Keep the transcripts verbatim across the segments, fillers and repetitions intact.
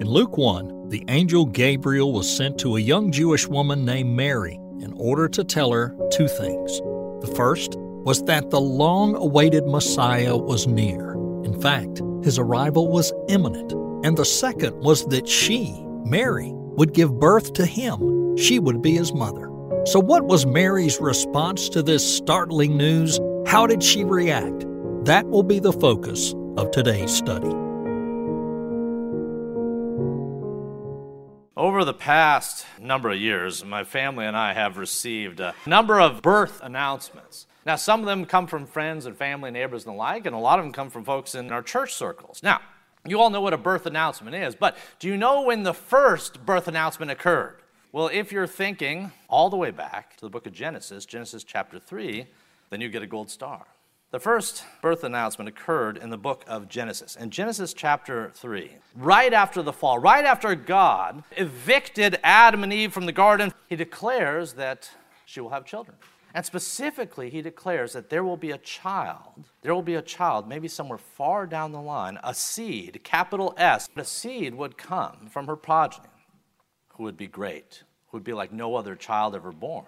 In Luke one, the angel Gabriel was sent to a young Jewish woman named Mary in order to tell her two things. The first was that the long-awaited Messiah was near. In fact, his arrival was imminent. And the second was that she, Mary, would give birth to him. She would be his mother. So what was Mary's response to this startling news? How did she react? That will be the focus of today's study. Over the past number of years, my family and I have received a number of birth announcements. Now, some of them come from friends and family, neighbors and the like, and a lot of them come from folks in our church circles. Now, you all know what a birth announcement is, but do you know when the first birth announcement occurred? Well, if you're thinking all the way back to the book of Genesis, Genesis chapter three, then you get a gold star. The first birth announcement occurred in the book of Genesis, in Genesis chapter three, right after the fall, right after God evicted Adam and Eve from the garden. He declares that she will have children. And specifically, he declares that there will be a child, there will be a child, maybe somewhere far down the line, a seed, capital S. A seed would come from her progeny, who would be great, who would be like no other child ever born.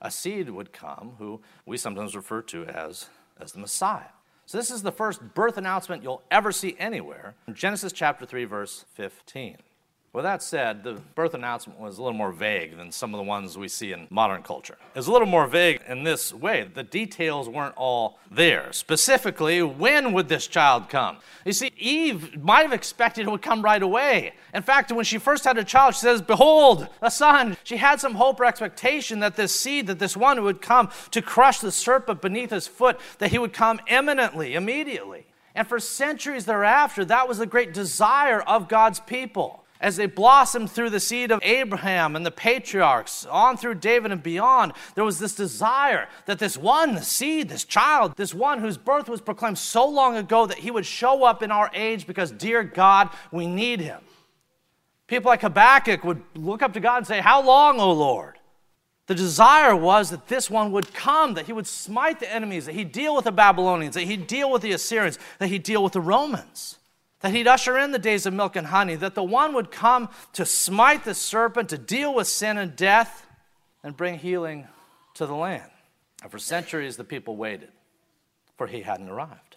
A seed would come, who we sometimes refer to as, as the Messiah. So this is the first birth announcement you'll ever see anywhere, in Genesis chapter three, verse fifteen. With that said, the birth announcement was a little more vague than some of the ones we see in modern culture. It was a little more vague in this way. The details weren't all there. Specifically, when would this child come? You see, Eve might have expected it would come right away. In fact, when she first had a child, she says, "Behold, a son." She had some hope or expectation that this seed, that this one would come to crush the serpent beneath his foot, that he would come imminently, immediately. And for centuries thereafter, that was the great desire of God's people. As they blossomed through the seed of Abraham and the patriarchs, on through David and beyond, there was this desire that this one seed, this child, this one whose birth was proclaimed so long ago, that he would show up in our age because, dear God, we need him. People like Habakkuk would look up to God and say, "How long, O Lord?" The desire was that this one would come, that he would smite the enemies, that he'd deal with the Babylonians, that he'd deal with the Assyrians, that he'd deal with the Romans. That he'd usher in the days of milk and honey, that the one would come to smite the serpent, to deal with sin and death, and bring healing to the land. And for centuries, the people waited, for he hadn't arrived.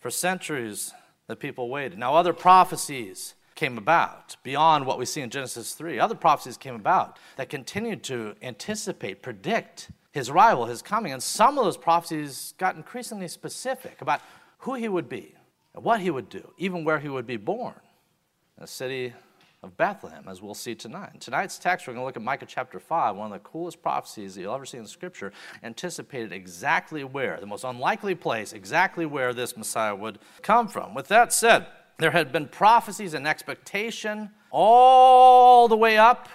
For centuries, the people waited. Now, other prophecies came about beyond what we see in Genesis three. Other prophecies came about that continued to anticipate, predict his arrival, his coming. And some of those prophecies got increasingly specific about who he would be, what he would do, even where he would be born, in the city of Bethlehem, as we'll see tonight. In tonight's text, we're going to look at Micah chapter five, one of the coolest prophecies that you'll ever see in Scripture, anticipated exactly where, the most unlikely place, exactly where this Messiah would come from. With that said, there had been prophecies and expectation all the way up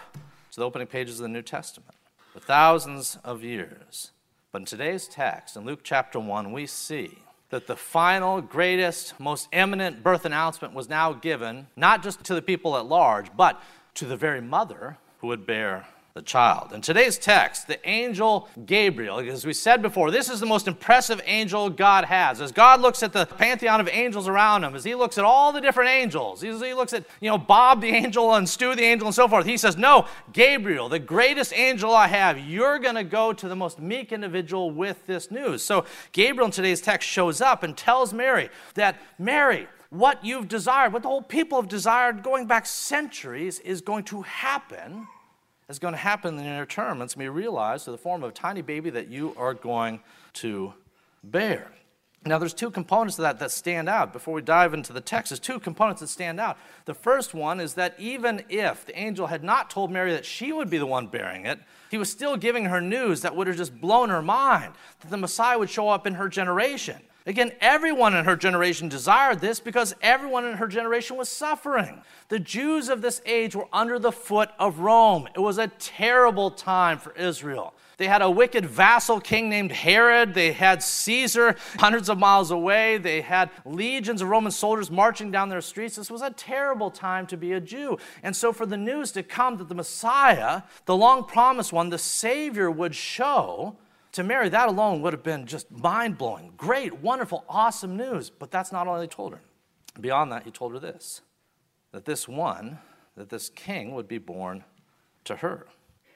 to the opening pages of the New Testament for thousands of years. But in today's text, in Luke chapter one, we see that the final, greatest, most eminent birth announcement was now given, not just to the people at large, but to the very mother who would bear the child. In today's text, the angel Gabriel, as we said before, this is the most impressive angel God has. As God looks at the pantheon of angels around him, as he looks at all the different angels, as he looks at, you know, Bob the angel and Stu the angel and so forth, he says, "No, Gabriel, the greatest angel I have, you're going to go to the most meek individual with this news." So Gabriel in today's text shows up and tells Mary that, "Mary, what you've desired, what the whole people have desired going back centuries is going to happen. It's going to happen in the near term. It's going to be realized to the form of a tiny baby that you are going to bear." Now, there's two components of that that stand out. Before we dive into the text, there's two components that stand out. The first one is that even if the angel had not told Mary that she would be the one bearing it, he was still giving her news that would have just blown her mind, that the Messiah would show up in her generation. Again, everyone in her generation desired this because everyone in her generation was suffering. The Jews of this age were under the foot of Rome. It was a terrible time for Israel. They had a wicked vassal king named Herod. They had Caesar hundreds of miles away. They had legions of Roman soldiers marching down their streets. This was a terrible time to be a Jew. And so for the news to come that the Messiah, the long-promised one, the Savior would show to Mary, that alone would have been just mind-blowing, great, wonderful, awesome news. But that's not all he told her. Beyond that, he told her this. that this one, that this king would be born to her.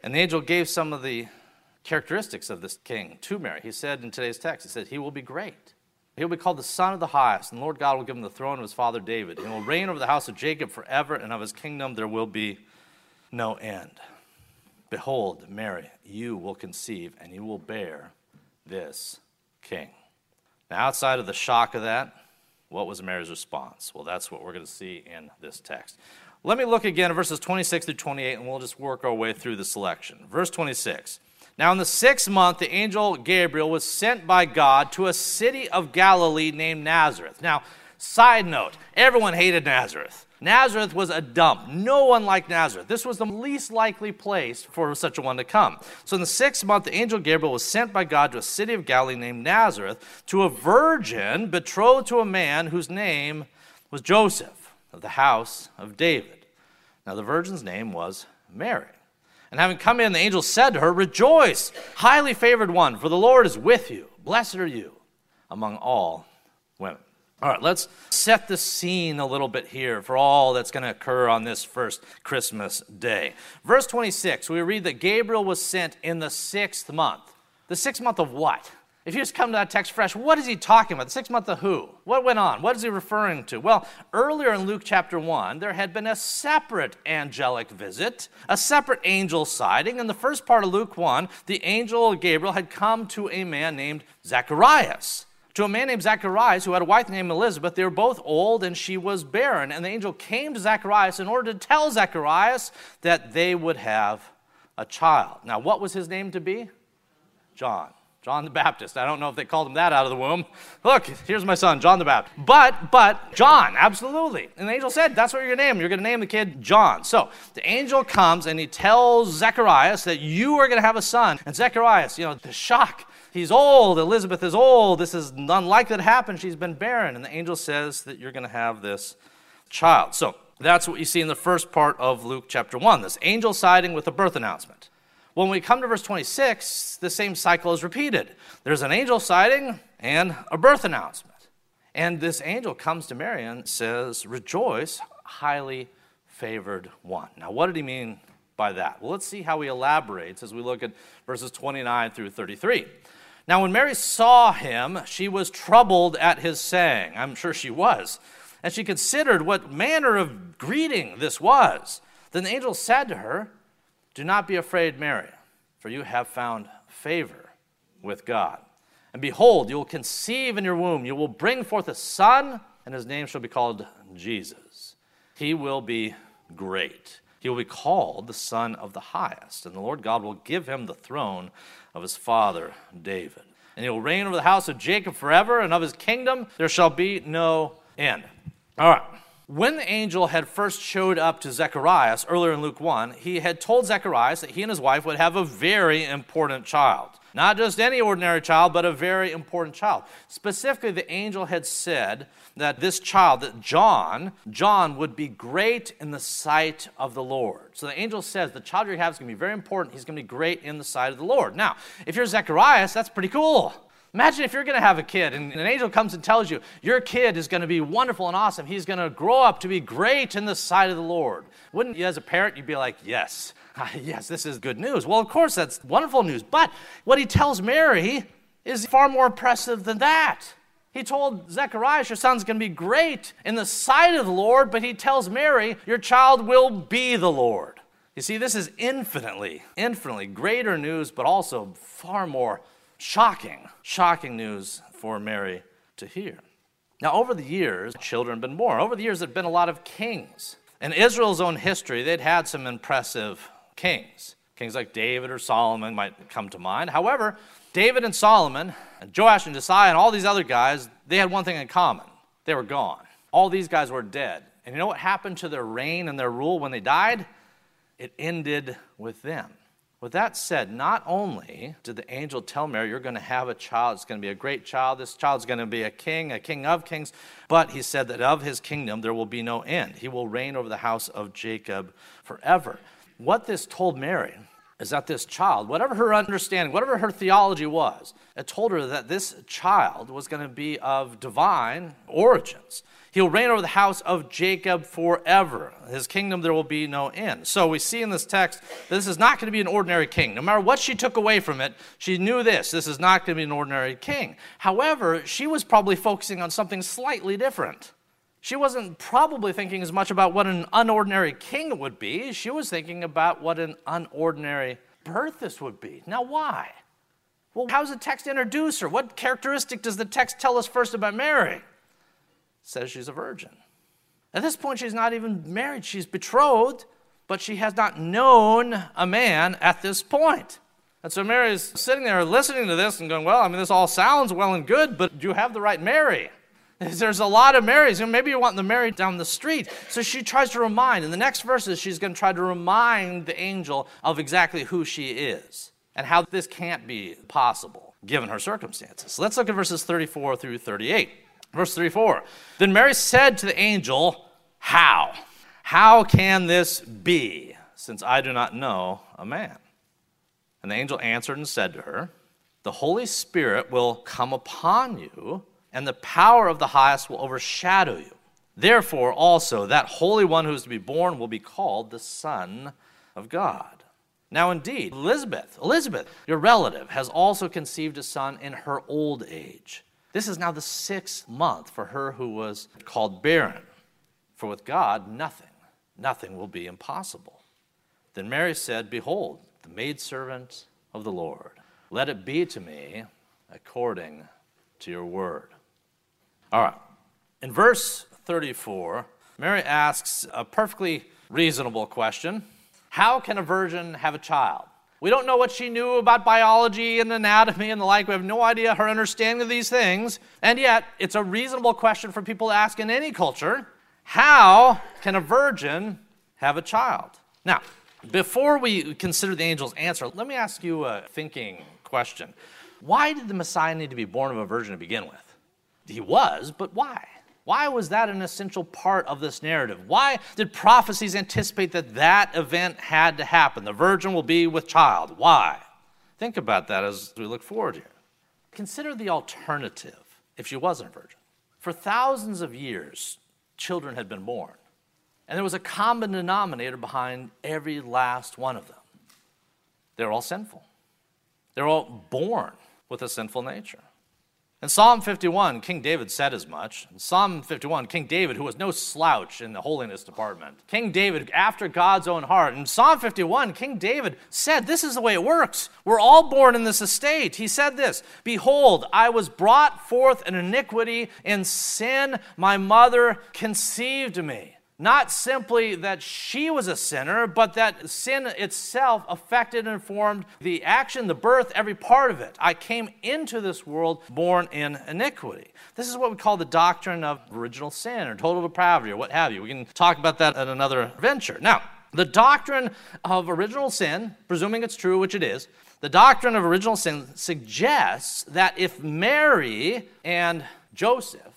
And the angel gave some of the characteristics of this king to Mary. He said in today's text, he said, he will be great. He will be called the Son of the Highest, and the Lord God will give him the throne of his father David, and will reign over the house of Jacob forever, and of his kingdom there will be no end. Behold, Mary, you will conceive, and you will bear this king. Now, outside of the shock of that, what was Mary's response? Well, that's what we're going to see in this text. Let me look again at verses twenty-six through twenty-eight, and we'll just work our way through the selection. Verse twenty-six. Now, in the sixth month, the angel Gabriel was sent by God to a city of Galilee named Nazareth. Now, side note, everyone hated Nazareth. Nazareth was a dump. No one liked Nazareth. This was the least likely place for such a one to come. So in the sixth month, the angel Gabriel was sent by God to a city of Galilee named Nazareth to a virgin betrothed to a man whose name was Joseph of the house of David. Now, the virgin's name was Mary. And having come in, the angel said to her, "Rejoice, highly favored one, for the Lord is with you. Blessed are you among all women." All right, let's set the scene a little bit here for all that's going to occur on this first Christmas day. Verse twenty-six, we read that Gabriel was sent in the sixth month. The sixth month of what? If you just come to that text fresh, what is he talking about? The sixth month of who? What went on? What is he referring to? Well, earlier in Luke chapter one, there had been a separate angelic visit, a separate angel sighting. In the first part of Luke one, the angel Gabriel had come to a man named Zacharias. To a man named Zacharias who had a wife named Elizabeth. They were both old and she was barren. And the angel came to Zacharias in order to tell Zacharias that they would have a child. Now, what was his name to be? John. John the Baptist. I don't know if they called him that out of the womb. Look, here's my son, John the Baptist. But, but, John, absolutely. And the angel said, that's what you're going to name him. You're going to name the kid John. So the angel comes and he tells Zacharias that you are going to have a son. And Zacharias, you know, the shock. He's old. Elizabeth is old. This is unlikely to happen. She's been barren. And the angel says that you're going to have this child. So that's what you see in the first part of Luke chapter one, this angel siding with the birth announcement. When we come to verse twenty-six, the same cycle is repeated. There's an angel sighting and a birth announcement. And this angel comes to Mary and says, "Rejoice, highly favored one." Now, what did he mean by that? Well, let's see how he elaborates as we look at verses twenty-nine through thirty-three. Now, when Mary saw him, she was troubled at his saying. I'm sure she was. And she considered what manner of greeting this was. Then the angel said to her, "Do not be afraid, Mary, for you have found favor with God. And behold, you will conceive in your womb. You will bring forth a son, and his name shall be called Jesus. He will be great. He will be called the Son of the Highest. And the Lord God will give him the throne of his father, David. And he will reign over the house of Jacob forever, and of his kingdom there shall be no end." All right. When the angel had first showed up to Zacharias earlier in Luke one, he had told Zacharias that he and his wife would have a very important child. Not just any ordinary child, but a very important child. Specifically, the angel had said that this child, that John, John would be great in the sight of the Lord. So the angel says the child you have is going to be very important. He's going to be great in the sight of the Lord. Now, if you're Zacharias, that's pretty cool. Imagine if you're going to have a kid and an angel comes and tells you, your kid is going to be wonderful and awesome. He's going to grow up to be great in the sight of the Lord. Wouldn't you, as a parent, you'd be like, yes, yes, this is good news. Well, of course, that's wonderful news. But what he tells Mary is far more impressive than that. He told Zacharias, your son's going to be great in the sight of the Lord, but he tells Mary, your child will be the Lord. You see, this is infinitely, infinitely greater news, but also far more Shocking, shocking news for Mary to hear. Now, over the years, children have been born. Over the years, there have been a lot of kings. In Israel's own history, they'd had some impressive kings. Kings like David or Solomon might come to mind. However, David and Solomon, and Joash and Josiah and all these other guys, they had one thing in common. They were gone. All these guys were dead. And you know what happened to their reign and their rule when they died? It ended with them. With that said, not only did the angel tell Mary, you're going to have a child, it's going to be a great child, this child's going to be a king, a king of kings, but he said that of his kingdom there will be no end. He will reign over the house of Jacob forever. What this told Mary is that this child, whatever her understanding, whatever her theology was, it told her that this child was going to be of divine origins. He'll reign over the house of Jacob forever. His kingdom, there will be no end. So we see in this text, this is not going to be an ordinary king. No matter what she took away from it, she knew this. This is not going to be an ordinary king. However, she was probably focusing on something slightly different. She wasn't probably thinking as much about what an unordinary king would be. She was thinking about what an unordinary birth this would be. Now, why? Well, how does the text introduce her? What characteristic does the text tell us first about Mary? It says she's a virgin. At this point, she's not even married. She's betrothed, but she has not known a man at this point. And so Mary's sitting there listening to this and going, well, I mean, this all sounds well and good, but do you have the right Mary? There's a lot of Marys. You know, maybe you want the Mary down the street. So she tries to remind. In the next verses, she's going to try to remind the angel of exactly who she is and how this can't be possible given her circumstances. So let's look at verses thirty-four through thirty-eight. Verse thirty-four, then Mary said to the angel, how? How can this be, since I do not know a man? And the angel answered and said to her, the Holy Spirit will come upon you, and the power of the highest will overshadow you. Therefore, also, that Holy One who is to be born will be called the Son of God. Now, indeed, Elizabeth, Elizabeth, your relative, has also conceived a son in her old age. This is now the sixth month for her who was called barren. For with God, nothing, nothing will be impossible. Then Mary said, behold, the maidservant of the Lord. Let it be to me according to your word. All right. In verse thirty-four, Mary asks a perfectly reasonable question. How can a virgin have a child? We don't know what she knew about biology and anatomy and the like. We have no idea her understanding of these things. And yet, it's a reasonable question for people to ask in any culture. How can a virgin have a child? Now, before we consider the angel's answer, let me ask you a thinking question. Why did the Messiah need to be born of a virgin to begin with? He was, but why? Why was that an essential part of this narrative? Why did prophecies anticipate that that event had to happen? The virgin will be with child. Why? Think about that as we look forward here. Consider the alternative if she wasn't a virgin. For thousands of years, children had been born, and there was a common denominator behind every last one of them. They're all sinful. They're all born with a sinful nature. In Psalm fifty-one, King David said as much. In Psalm fifty-one, King David, who was no slouch in the holiness department, King David after God's own heart. In Psalm fifty-one, King David said, this is the way it works. We're all born in this estate. He said this, behold, I was brought forth in iniquity, in sin my mother conceived me. Not simply that she was a sinner, but that sin itself affected and formed the action, the birth, every part of it. I came into this world born in iniquity. This is what we call the doctrine of original sin or total depravity or what have you. We can talk about that at another venture. Now, the doctrine of original sin, presuming it's true, which it is, the doctrine of original sin suggests that if Mary and Joseph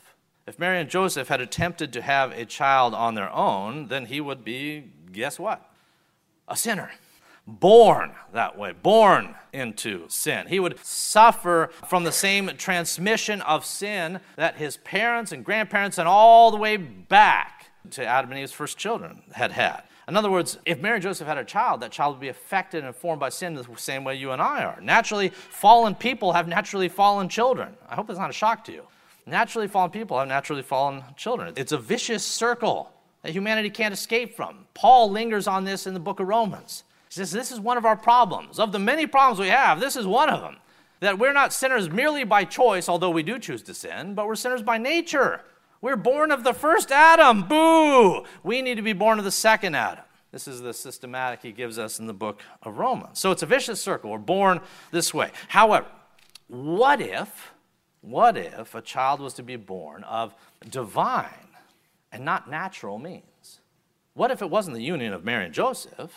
If Mary and Joseph had attempted to have a child on their own, then he would be, guess what? A sinner. Born that way. Born into sin. He would suffer from the same transmission of sin that his parents and grandparents and all the way back to Adam and Eve's first children had had. In other words, if Mary and Joseph had a child, that child would be affected and formed by sin the same way you and I are. Naturally, fallen people have naturally fallen children. I hope that's not a shock to you. Naturally fallen people have naturally fallen children. It's a vicious circle that humanity can't escape from. Paul lingers on this in the book of Romans. He says, this is one of our problems. Of the many problems we have, this is one of them. That we're not sinners merely by choice, although we do choose to sin, but we're sinners by nature. We're born of the first Adam. Boo! We need to be born of the second Adam. This is the systematic he gives us in the book of Romans. So it's a vicious circle. We're born this way. However, what if... What if a child was to be born of divine and not natural means? What if it wasn't the union of Mary and Joseph,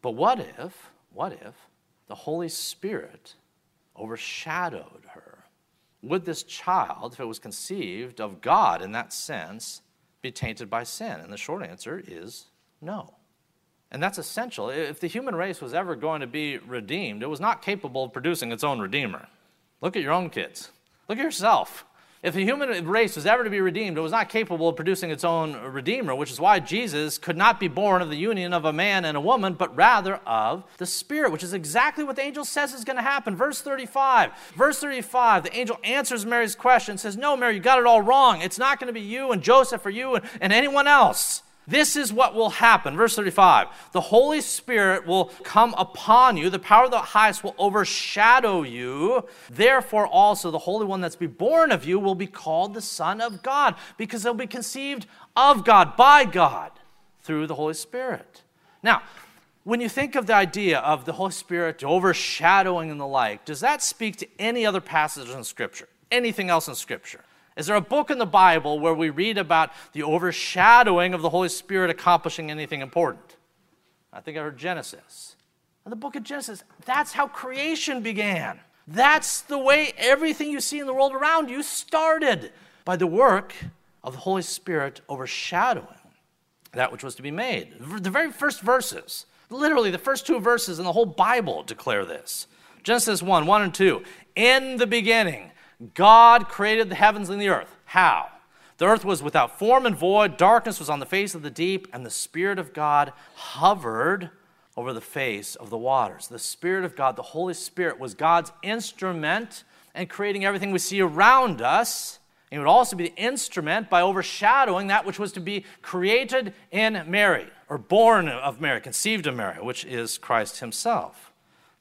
but what if, what if the Holy Spirit overshadowed her? Would this child, if it was conceived of God in that sense, be tainted by sin? And the short answer is no. And that's essential. If the human race was ever going to be redeemed, it was not capable of producing its own redeemer. Look at your own kids. Look at yourself. If the human race was ever to be redeemed, it was not capable of producing its own redeemer, which is why Jesus could not be born of the union of a man and a woman, but rather of the Spirit, which is exactly what the angel says is going to happen. Verse thirty-five, verse thirty-five, the angel answers Mary's question and says, no, Mary, you got it all wrong. It's not going to be you and Joseph or you and, and anyone else. This is what will happen. Verse thirty-five, the Holy Spirit will come upon you. The power of the highest will overshadow you. Therefore also the Holy One that's be born of you will be called the Son of God, because they'll be conceived of God, by God, through the Holy Spirit. Now, when you think of the idea of the Holy Spirit overshadowing and the like, does that speak to any other passages in Scripture? Anything else in Scripture? Is there a book in the Bible where we read about the overshadowing of the Holy Spirit accomplishing anything important? I think I heard Genesis. In the book of Genesis, that's how creation began. That's the way everything you see in the world around you started, by the work of the Holy Spirit overshadowing that which was to be made. The very first verses, literally the first two verses in the whole Bible declare this. Genesis one, one and two, in the beginning, God created the heavens and the earth. How? The earth was without form and void. Darkness was on the face of the deep, and the Spirit of God hovered over the face of the waters. The Spirit of God, the Holy Spirit, was God's instrument in creating everything we see around us. And it would also be the instrument by overshadowing that which was to be created in Mary, or born of Mary, conceived of Mary, which is Christ himself.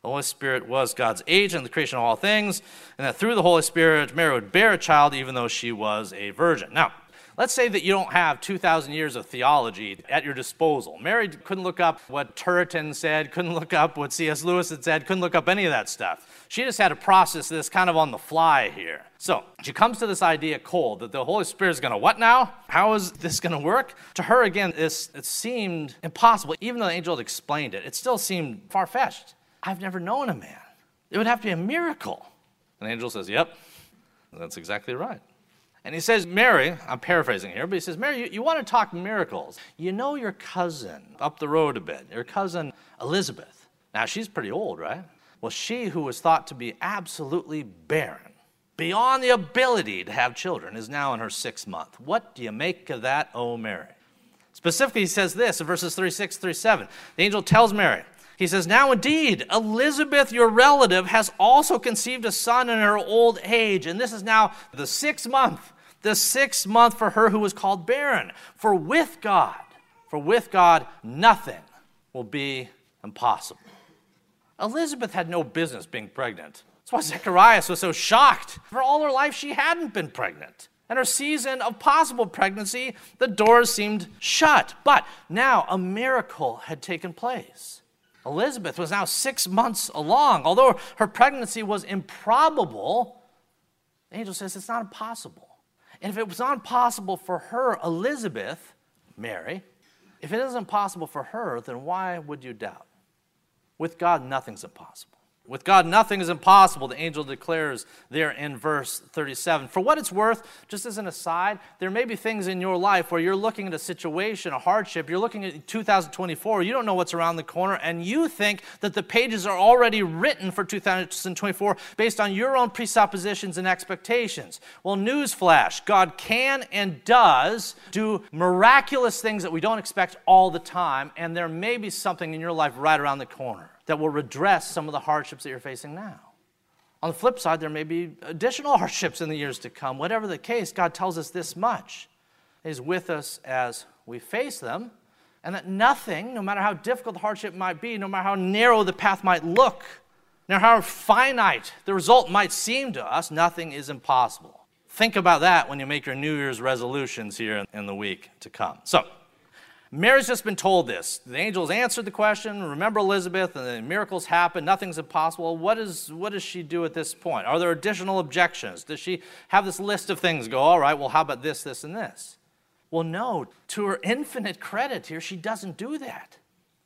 The Holy Spirit was God's agent in the creation of all things, and that through the Holy Spirit, Mary would bear a child even though she was a virgin. Now, let's say that you don't have two thousand years of theology at your disposal. Mary couldn't look up what Turretin said, couldn't look up what C S Lewis had said, couldn't look up any of that stuff. She just had to process this kind of on the fly here. So she comes to this idea cold, that the Holy Spirit is going to what now? How is this going to work? To her, again, this, it seemed impossible. Even though the angel had explained it, it still seemed far-fetched. I've never known a man. It would have to be a miracle. And the angel says, yep, that's exactly right. And he says, Mary, I'm paraphrasing here, but he says, Mary, you, you want to talk miracles. You know your cousin up the road a bit, your cousin Elizabeth. Now, she's pretty old, right? Well, she who was thought to be absolutely barren, beyond the ability to have children, is now in her sixth month. What do you make of that, O Mary? Specifically, he says this in verses thirty-six, thirty-seven. The angel tells Mary, he says, now indeed, Elizabeth, your relative, has also conceived a son in her old age. And this is now the sixth month, the sixth month for her who was called barren. For with God, for with God, nothing will be impossible. Elizabeth had no business being pregnant. That's why Zacharias was so shocked. For all her life, she hadn't been pregnant. And her season of possible pregnancy, the doors seemed shut. But now a miracle had taken place. Elizabeth was now six months along. Although her pregnancy was improbable, the angel says it's not impossible. And if it was not impossible for her, Elizabeth, Mary, if it isn't impossible for her, then why would you doubt? With God, nothing's impossible. With God, nothing is impossible, the angel declares there in verse thirty-seven. For what it's worth, just as an aside, there may be things in your life where you're looking at a situation, a hardship, you're looking at two thousand twenty-four, you don't know what's around the corner, and you think that the pages are already written for two thousand twenty-four based on your own presuppositions and expectations. Well, newsflash, God can and does do miraculous things that we don't expect all the time, and there may be something in your life right around the corner that will redress some of the hardships that you're facing now. On the flip side, there may be additional hardships in the years to come. Whatever the case, God tells us this much. He's with us as we face them, and that nothing, no matter how difficult the hardship might be, no matter how narrow the path might look, no matter how finite the result might seem to us, nothing is impossible. Think about that when you make your New Year's resolutions here in the week to come. So, Mary's just been told this. The angels answered the question, remember Elizabeth, and the miracles happen, nothing's impossible. What is, what does she do at this point? Are there additional objections? Does she have this list of things go, all right, well, how about this, this, and this? Well, no, to her infinite credit here, she doesn't do that.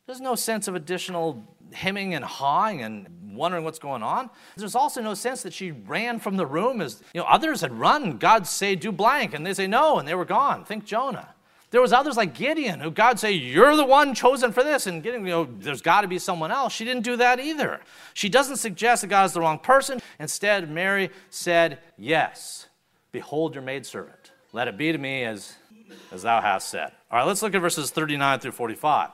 There's no sense of additional hemming and hawing and wondering what's going on. There's also no sense that she ran from the room as, you know, others had run. God say, do blank, and they say no, and they were gone. Think Jonah. There was others like Gideon who God said, you're the one chosen for this. And Gideon, you know, there's got to be someone else. She didn't do that either. She doesn't suggest that God is the wrong person. Instead, Mary said, yes, behold your maidservant. Let it be to me as, as thou hast said. All right, let's look at verses thirty-nine through forty-five.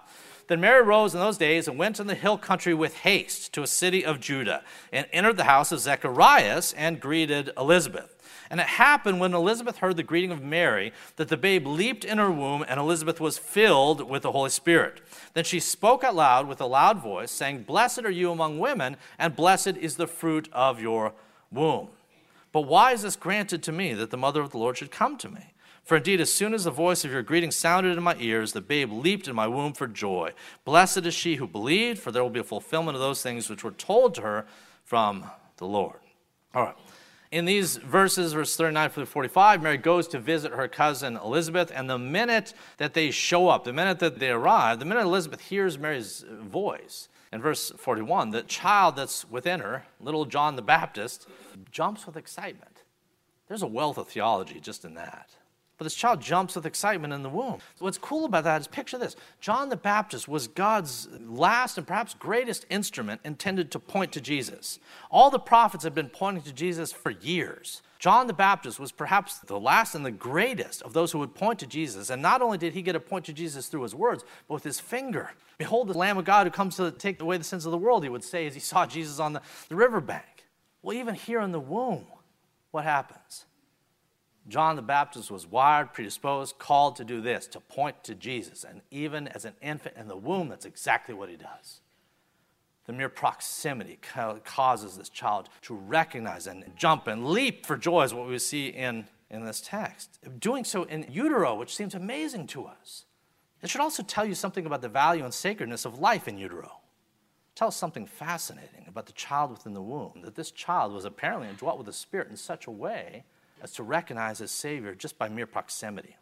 Then Mary rose in those days and went in the hill country with haste to a city of Judah and entered the house of Zacharias and greeted Elizabeth. And it happened when Elizabeth heard the greeting of Mary that the babe leaped in her womb, and Elizabeth was filled with the Holy Spirit. Then she spoke out loud with a loud voice, saying, blessed are you among women, and blessed is the fruit of your womb. But why is this granted to me, that the mother of the Lord should come to me? For indeed, as soon as the voice of your greeting sounded in my ears, the babe leaped in my womb for joy. Blessed is she who believed, for there will be a fulfillment of those things which were told to her from the Lord. All right. In these verses, verse thirty-nine through forty-five, Mary goes to visit her cousin Elizabeth, and the minute that they show up, the minute that they arrive, the minute Elizabeth hears Mary's voice, in verse forty-one, the child that's within her, little John the Baptist, jumps with excitement. There's a wealth of theology just in that. But this child jumps with excitement in the womb. What's cool about that is, picture this. John the Baptist was God's last and perhaps greatest instrument intended to point to Jesus. All the prophets have been pointing to Jesus for years. John the Baptist was perhaps the last and the greatest of those who would point to Jesus. And not only did he get a point to Jesus through his words, but with his finger. Behold the Lamb of God who comes to take away the sins of the world, he would say as he saw Jesus on the, the riverbank. Well, even here in the womb, what happens? John the Baptist was wired, predisposed, called to do this, to point to Jesus. And even as an infant in the womb, that's exactly what he does. The mere proximity causes this child to recognize and jump and leap for joy, is what we see in, in this text. Doing so in utero, which seems amazing to us. It should also tell you something about the value and sacredness of life in utero. Tell us something fascinating about the child within the womb, that this child was apparently indwelt with the Spirit in such a way as to recognize his Savior just by mere proximity.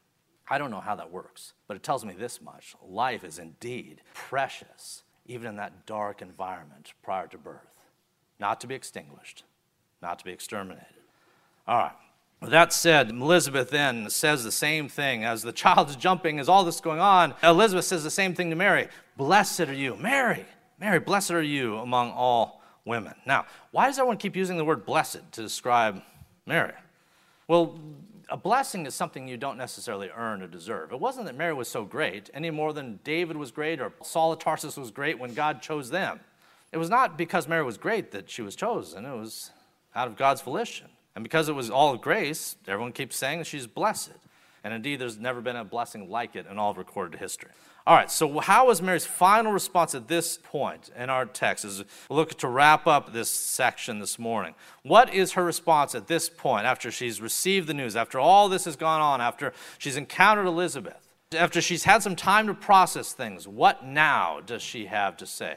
I don't know how that works, but it tells me this much. Life is indeed precious, even in that dark environment prior to birth. Not to be extinguished, not to be exterminated. All right. With that said, Elizabeth then says the same thing. As the child's jumping, as all this is going on, Elizabeth says the same thing to Mary. Blessed are you, Mary. Mary, blessed are you among all women. Now, why does everyone keep using the word blessed to describe Mary? Well, a blessing is something you don't necessarily earn or deserve. It wasn't that Mary was so great any more than David was great or Saul of Tarsus was great when God chose them. It was not because Mary was great that she was chosen. It was out of God's volition. And because it was all grace, everyone keeps saying that she's blessed. And indeed, there's never been a blessing like it in all of recorded history. All right, so how was Mary's final response at this point in our text? As we look to wrap up this section this morning, what is her response at this point after she's received the news, after all this has gone on, after she's encountered Elizabeth, after she's had some time to process things? What now does she have to say?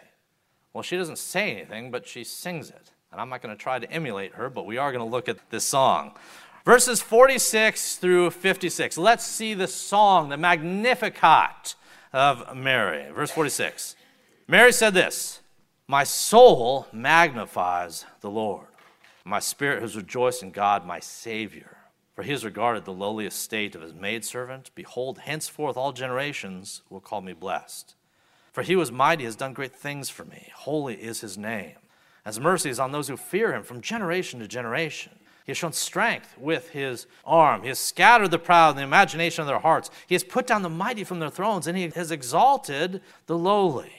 Well, she doesn't say anything, but she sings it. And I'm not going to try to emulate her, but we are going to look at this song. Verses forty-six through fifty-six. Let's see the song, the Magnificat of Mary. Verse forty-six. Mary said this, my soul magnifies the Lord. My spirit has rejoiced in God, my Savior, for he has regarded the lowly estate of his maidservant. Behold, henceforth all generations will call me blessed. For he was mighty, has done great things for me. Holy is his name. His mercy is on those who fear him from generation to generation. He has shown strength with his arm. He has scattered the proud in the imagination of their hearts. He has put down the mighty from their thrones, and he has exalted the lowly.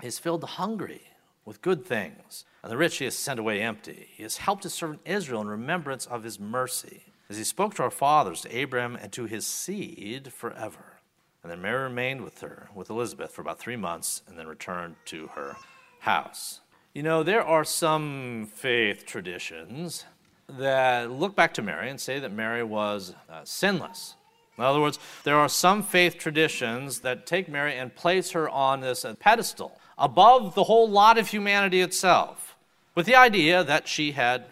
He has filled the hungry with good things, and the rich he has sent away empty. He has helped his servant Israel in remembrance of his mercy, as he spoke to our fathers, to Abraham, and to his seed forever. And then Mary remained with her, with Elizabeth, for about three months, and then returned to her house. You know, there are some faith traditions that look back to Mary and say that Mary was uh, sinless. In other words, there are some faith traditions that take Mary and place her on this pedestal above the whole lot of humanity itself, with the idea that she had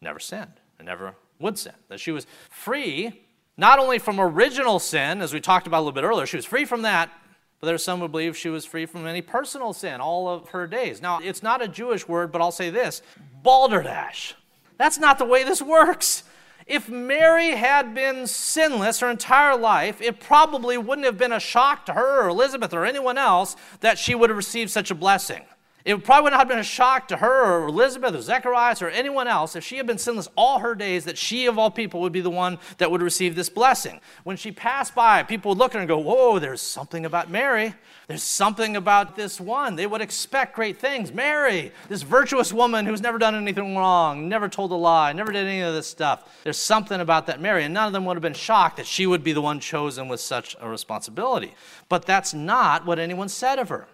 never sinned and never would sin, that she was free not only from original sin, as we talked about a little bit earlier, she was free from that, but there are some who believe she was free from any personal sin all of her days. Now, it's not a Jewish word, but I'll say this, balderdash. That's not the way this works. If Mary had been sinless her entire life, it probably wouldn't have been a shock to her or Elizabeth or anyone else that she would have received such a blessing. It probably would not have been a shock to her or Elizabeth or Zacharias or anyone else if she had been sinless all her days, that she of all people would be the one that would receive this blessing. When she passed by, people would look at her and go, whoa, there's something about Mary. There's something about this one. They would expect great things. Mary, this virtuous woman who's never done anything wrong, never told a lie, never did any of this stuff. There's something about that Mary, and none of them would have been shocked that she would be the one chosen with such a responsibility. But that's not what anyone said of her.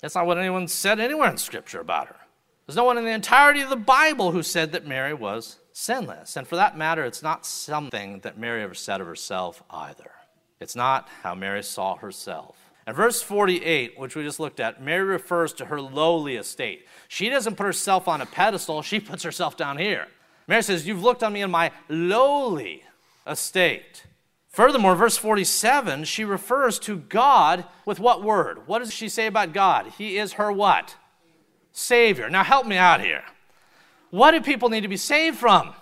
That's not what anyone said anywhere in Scripture about her. There's no one in the entirety of the Bible who said that Mary was sinless. And for that matter, it's not something that Mary ever said of herself either. It's not how Mary saw herself. And verse forty-eight, which we just looked at, Mary refers to her lowly estate. She doesn't put herself on a pedestal. She puts herself down here. Mary says, you've looked on me in my lowly estate. Furthermore, verse forty-seven, she refers to God with what word? What does she say about God? He is her what? Savior. Now help me out here. What do people need to be saved from?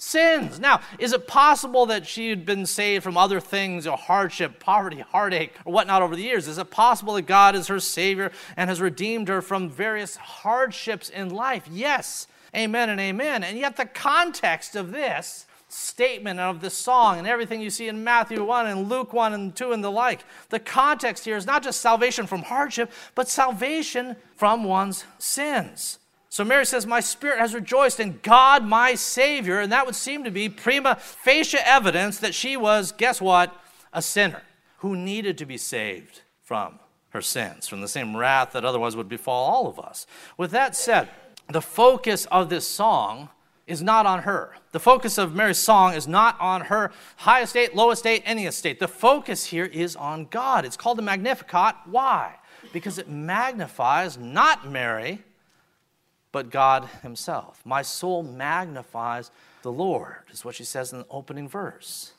Sins. Now, is it possible that she had been saved from other things, or hardship, poverty, heartache, or whatnot over the years? Is it possible that God is her Savior and has redeemed her from various hardships in life? Yes. Amen and amen. And yet the context of this statement of this song and everything you see in Matthew one and Luke one and two and the like. The context here is not just salvation from hardship, but salvation from one's sins. So Mary says, my spirit has rejoiced in God my Savior, and that would seem to be prima facie evidence that she was, guess what, a sinner who needed to be saved from her sins, from the same wrath that otherwise would befall all of us. With that said, the focus of this song is not on her. The focus of Mary's song is not on her high estate, low estate, any estate. The focus here is on God. It's called the Magnificat. Why? Because it magnifies not Mary, but God himself. My soul magnifies the Lord, is what she says in the opening verse.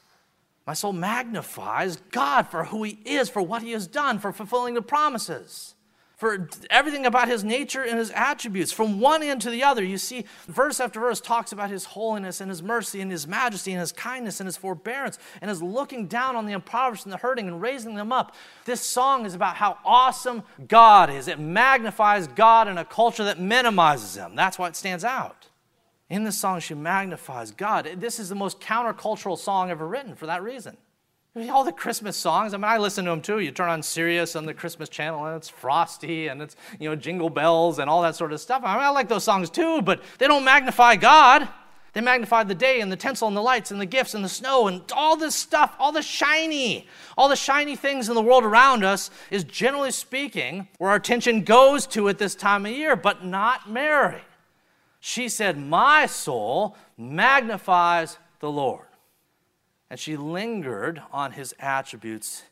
My soul magnifies God for who he is, for what he has done, for fulfilling the promises, for everything about his nature and his attributes. From one end to the other, you see verse after verse talks about his holiness and his mercy and his majesty and his kindness and his forbearance and his looking down on the impoverished and the hurting and raising them up. This song is about how awesome God is. It magnifies God in a culture that minimizes him. That's why it stands out. In this song, she magnifies God. This is the most countercultural song ever written for that reason. All the Christmas songs, I mean, I listen to them too. You turn on Sirius on the Christmas channel and it's Frosty and it's, you know, Jingle Bells and all that sort of stuff. I mean, I like those songs too, but they don't magnify God. They magnify the day and the tinsel and the lights and the gifts and the snow and all this stuff, all the shiny, all the shiny things in the world around us is, generally speaking, where our attention goes to at this time of year, but not Mary. She said, my soul magnifies the Lord. And she lingered on his attributes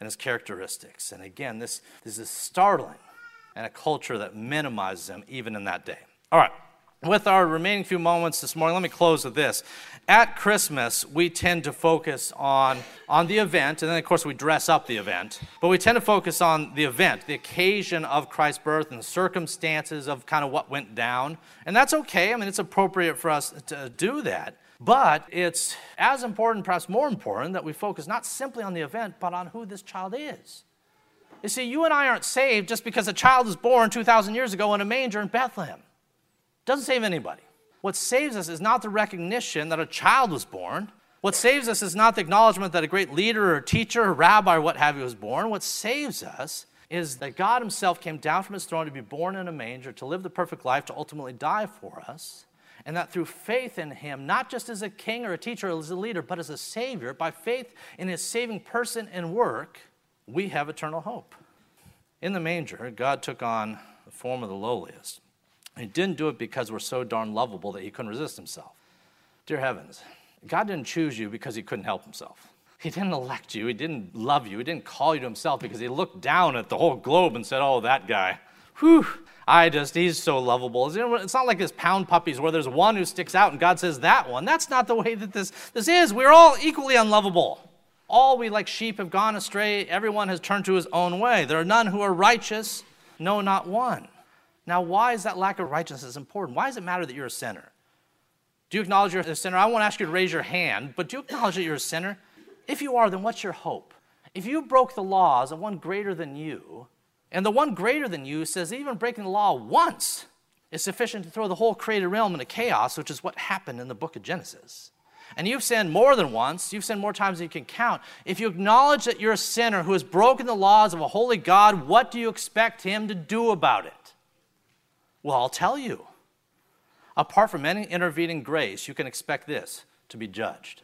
and his characteristics. And again, this, this is startling and a culture that minimizes him even in that day. All right, with our remaining few moments this morning, let me close with this. At Christmas, we tend to focus on, on the event, and then, of course, we dress up the event. But we tend to focus on the event, the occasion of Christ's birth and the circumstances of kind of what went down. And that's okay. I mean, it's appropriate for us to do that. But it's as important, perhaps more important, that we focus not simply on the event, but on who this child is. You see, you and I aren't saved just because a child was born two thousand years ago in a manger in Bethlehem. It doesn't save anybody. What saves us is not the recognition that a child was born. What saves us is not the acknowledgement that a great leader or teacher or rabbi or what have you was born. What saves us is that God himself came down from his throne to be born in a manger, to live the perfect life, to ultimately die for us. And that through faith in him, not just as a king or a teacher or as a leader, but as a savior, by faith in his saving person and work, we have eternal hope. In the manger, God took on the form of the lowliest. He didn't do it because we're so darn lovable that he couldn't resist himself. Dear heavens, God didn't choose you because he couldn't help himself. He didn't elect you. He didn't love you. He didn't call you to himself because he looked down at the whole globe and said, oh, that guy, whew. I just, he's so lovable. It's not like this pound puppies where there's one who sticks out and God says that one. That's not the way that this, this is. We're all equally unlovable. All we like sheep have gone astray. Everyone has turned to his own way. There are none who are righteous. No, not one. Now, why is that lack of righteousness important? Why does it matter that you're a sinner? Do you acknowledge you're a sinner? I won't ask you to raise your hand, but do you acknowledge that you're a sinner? If you are, then what's your hope? If you broke the laws of one greater than you, and the one greater than you says even breaking the law once is sufficient to throw the whole created realm into chaos, which is what happened in the book of Genesis. And you've sinned more than once. You've sinned more times than you can count. If you acknowledge that you're a sinner who has broken the laws of a holy God, what do you expect him to do about it? Well, I'll tell you. Apart from any intervening grace, you can expect this to be judged.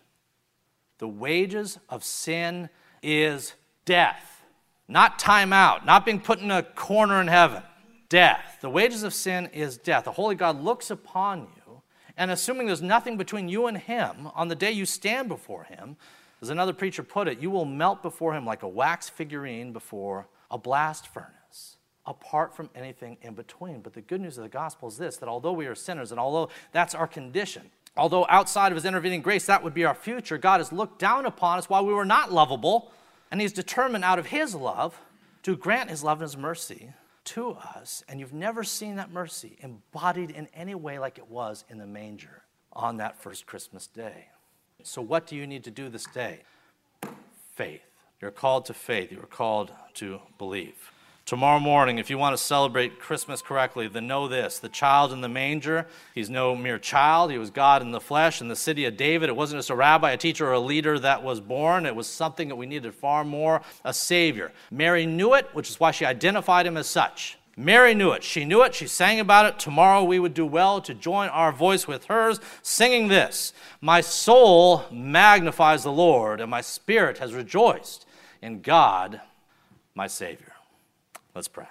The wages of sin is death. Not time out, not being put in a corner in heaven. Death. The wages of sin is death. The holy God looks upon you, and assuming there's nothing between you and him, on the day you stand before him, as another preacher put it, you will melt before him like a wax figurine before a blast furnace, apart from anything in between. But the good news of the gospel is this, that although we are sinners, and although that's our condition, although outside of his intervening grace, that would be our future, God has looked down upon us while we were not lovable, and he's determined out of his love to grant his love and his mercy to us, and you've never seen that mercy embodied in any way like it was in the manger on that first Christmas day. So what do you need to do this day? Faith. You're called to faith. You're called to believe. Tomorrow morning, if you want to celebrate Christmas correctly, then know this. The child in the manger, he's no mere child. He was God in the flesh. In the city of David, it wasn't just a rabbi, a teacher, or a leader that was born. It was something that we needed far more, a Savior. Mary knew it, which is why she identified him as such. Mary knew it. She knew it. She sang about it. Tomorrow we would do well to join our voice with hers, singing this. My soul magnifies the Lord, and my spirit has rejoiced in God, my Savior. Let's pray.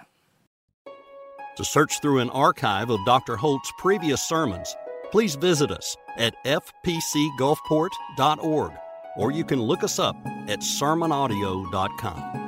To search through an archive of Doctor Holt's previous sermons, please visit us at f p c gulfport dot org, or you can look us up at sermon audio dot com.